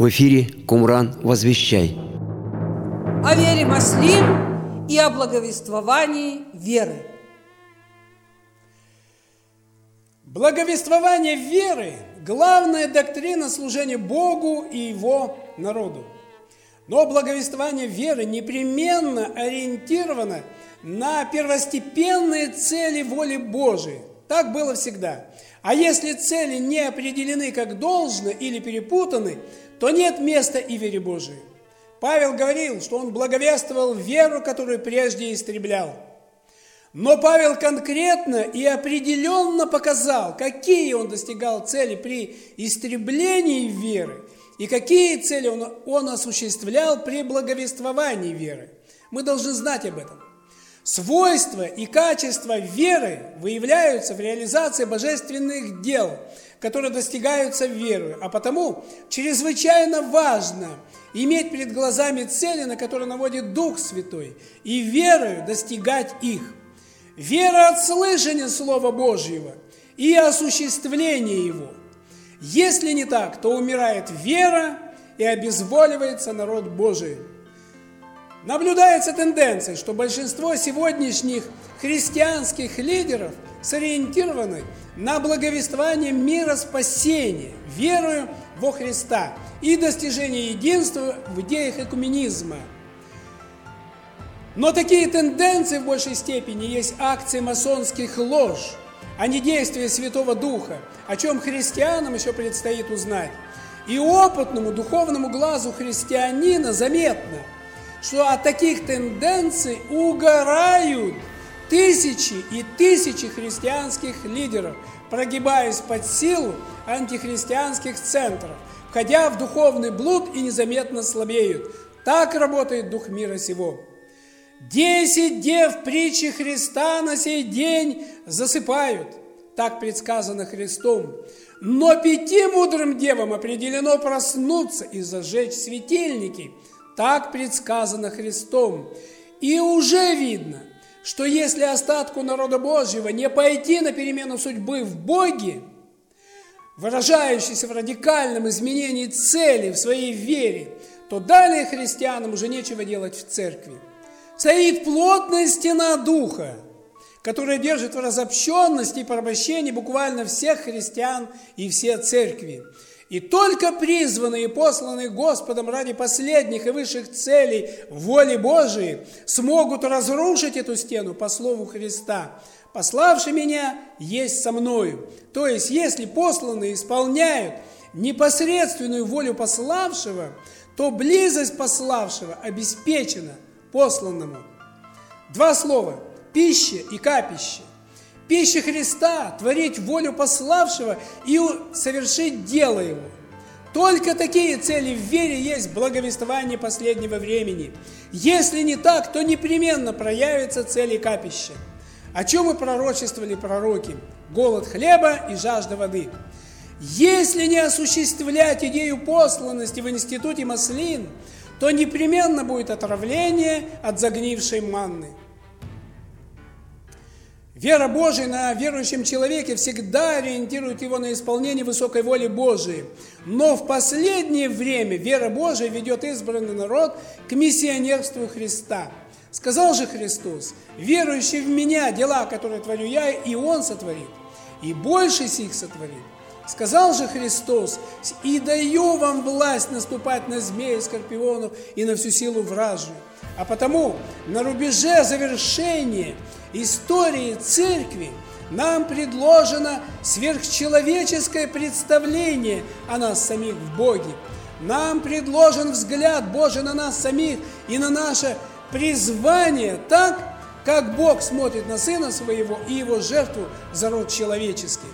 В эфире «Кумран. Возвещай». О вере Маслин и о благовествовании веры. Благовествование веры – главная доктрина служения Богу и Его народу. Но благовествование веры непременно ориентировано на первостепенные цели воли Божией. Так было всегда. А если цели не определены как должно или перепутаны, то нет места и вере Божией. Павел говорил, что он благовествовал веру, которую прежде истреблял. Но Павел конкретно и определенно показал, какие он достигал цели при истреблении веры и какие цели он осуществлял при благовествовании веры. Мы должны знать об этом. Свойства и качества веры выявляются в реализации божественных дел, которые достигаются верой, а потому чрезвычайно важно иметь перед глазами цели, на которые наводит Дух Святой, и верою достигать их. Вера от слышания Слова Божьего и осуществления Его. Если не так, то умирает вера и обезволивается народ Божий. Наблюдается тенденция, что большинство сегодняшних христианских лидеров сориентированы на благовествование мира спасения, верою во Христа и достижение единства в идеях экуменизма. Но такие тенденции в большей степени есть акции масонских лож, а не действия Святого Духа, о чем христианам еще предстоит узнать. И опытному духовному глазу христианина заметно, что от таких тенденций угорают тысячи и тысячи христианских лидеров, прогибаясь под силу антихристианских центров, входя в духовный блуд и незаметно слабеют. Так работает дух мира сего. 10 дев притчи Христа на сей день засыпают, так предсказано Христом. Но 5 мудрым девам определено проснуться и зажечь светильники, так предсказано Христом. И уже видно, что если остатку народа Божьего не пойти на перемену судьбы в Боге, выражающейся в радикальном изменении цели в своей вере, то далее христианам уже нечего делать в церкви. Стоит плотная стена Духа, которая держит в разобщенности и порабощении буквально всех христиан и все церкви. И только призванные и посланные Господом ради последних и высших целей воли Божией смогут разрушить эту стену по слову Христа. «Пославший меня есть со мною». То есть, если посланные исполняют непосредственную волю пославшего, то близость пославшего обеспечена посланному. 2 слова – пища и капище. Пища Христа – творить волю пославшего и совершить дело Его. Только такие цели в вере есть благовествование последнего времени. Если не так, то непременно проявятся цели капища. О чем и пророчествовали пророки – голод хлеба и жажда воды. Если не осуществлять идею посланности в институте Маслин, то непременно будет отравление от загнившей манны. Вера Божия на верующем человеке всегда ориентирует его на исполнение высокой воли Божией. Но в последнее время вера Божия ведет избранный народ к миссионерству Христа. Сказал же Христос: «Верующий в Меня, дела, которые творю Я, и Он сотворит, и больше сих сотворит». Сказал же Христос: «И даю вам власть наступать на змеи, скорпионов и на всю силу вражью». А потому на рубеже завершения истории церкви нам предложено сверхчеловеческое представление о нас самих в Боге. Нам предложен взгляд Божий на нас самих и на наше призвание так, как Бог смотрит на Сына Своего и Его жертву за род человеческий.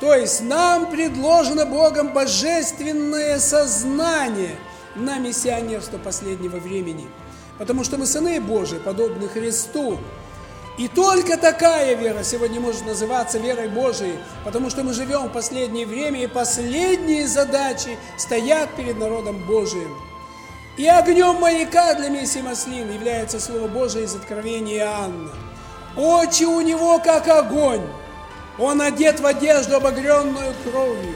То есть нам предложено Богом божественное сознание на миссионерство последнего времени, потому что мы сыны Божии, подобны Христу. И только такая вера сегодня может называться верой Божией, потому что мы живем в последнее время, и последние задачи стоят перед народом Божиим. И огнем маяка для миссии Маслин является Слово Божие из Откровения Иоанна. «Очи у него, как огонь, он одет в одежду, обогренную кровью,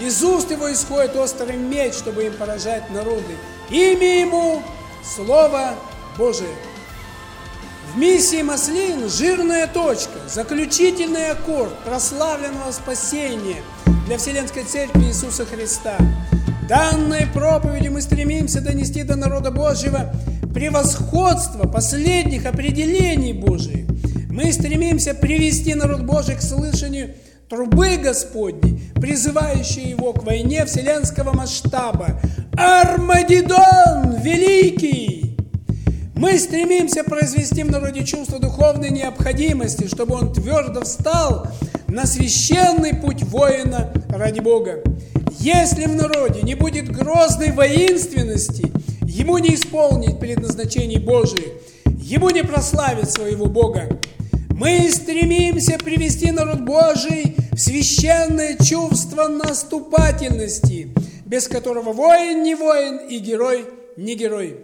Из уст его исходит острый меч, чтобы им поражать народы. Имя ему – Слово Божие. В миссии Маслин жирная точка, заключительный аккорд прославленного спасения для Вселенской Церкви Иисуса Христа. Данной проповедью мы стремимся донести до народа Божьего превосходство последних определений Божьих. Мы стремимся привести народ Божий к слышанию трубы Господней, призывающей его к войне вселенского масштаба. Армагеддон Великий! Мы стремимся произвести в народе чувство духовной необходимости, чтобы он твердо встал на священный путь воина ради Бога. Если в народе не будет грозной воинственности, ему не исполнить предназначений Божьих, ему не прославить своего Бога. Мы стремимся привести народ Божий в священное чувство наступательности, без которого воин не воин и герой не герой.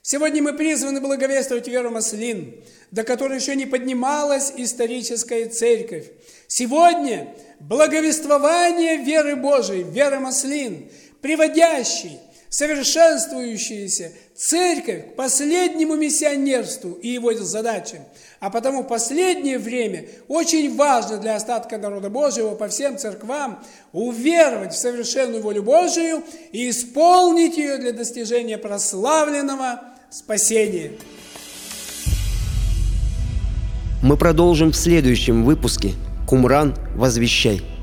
Сегодня мы призваны благовествовать веру Маслин, до которой еще не поднималась историческая церковь. Сегодня благовествование веры Божией, веры Маслин, приводящей совершенствующаяся церковь к последнему миссионерству и его задачам. А потому в последнее время очень важно для остатка народа Божьего по всем церквам уверовать в совершенную волю Божию и исполнить ее для достижения прославленного спасения. Мы продолжим в следующем выпуске «Кумран. Возвещай».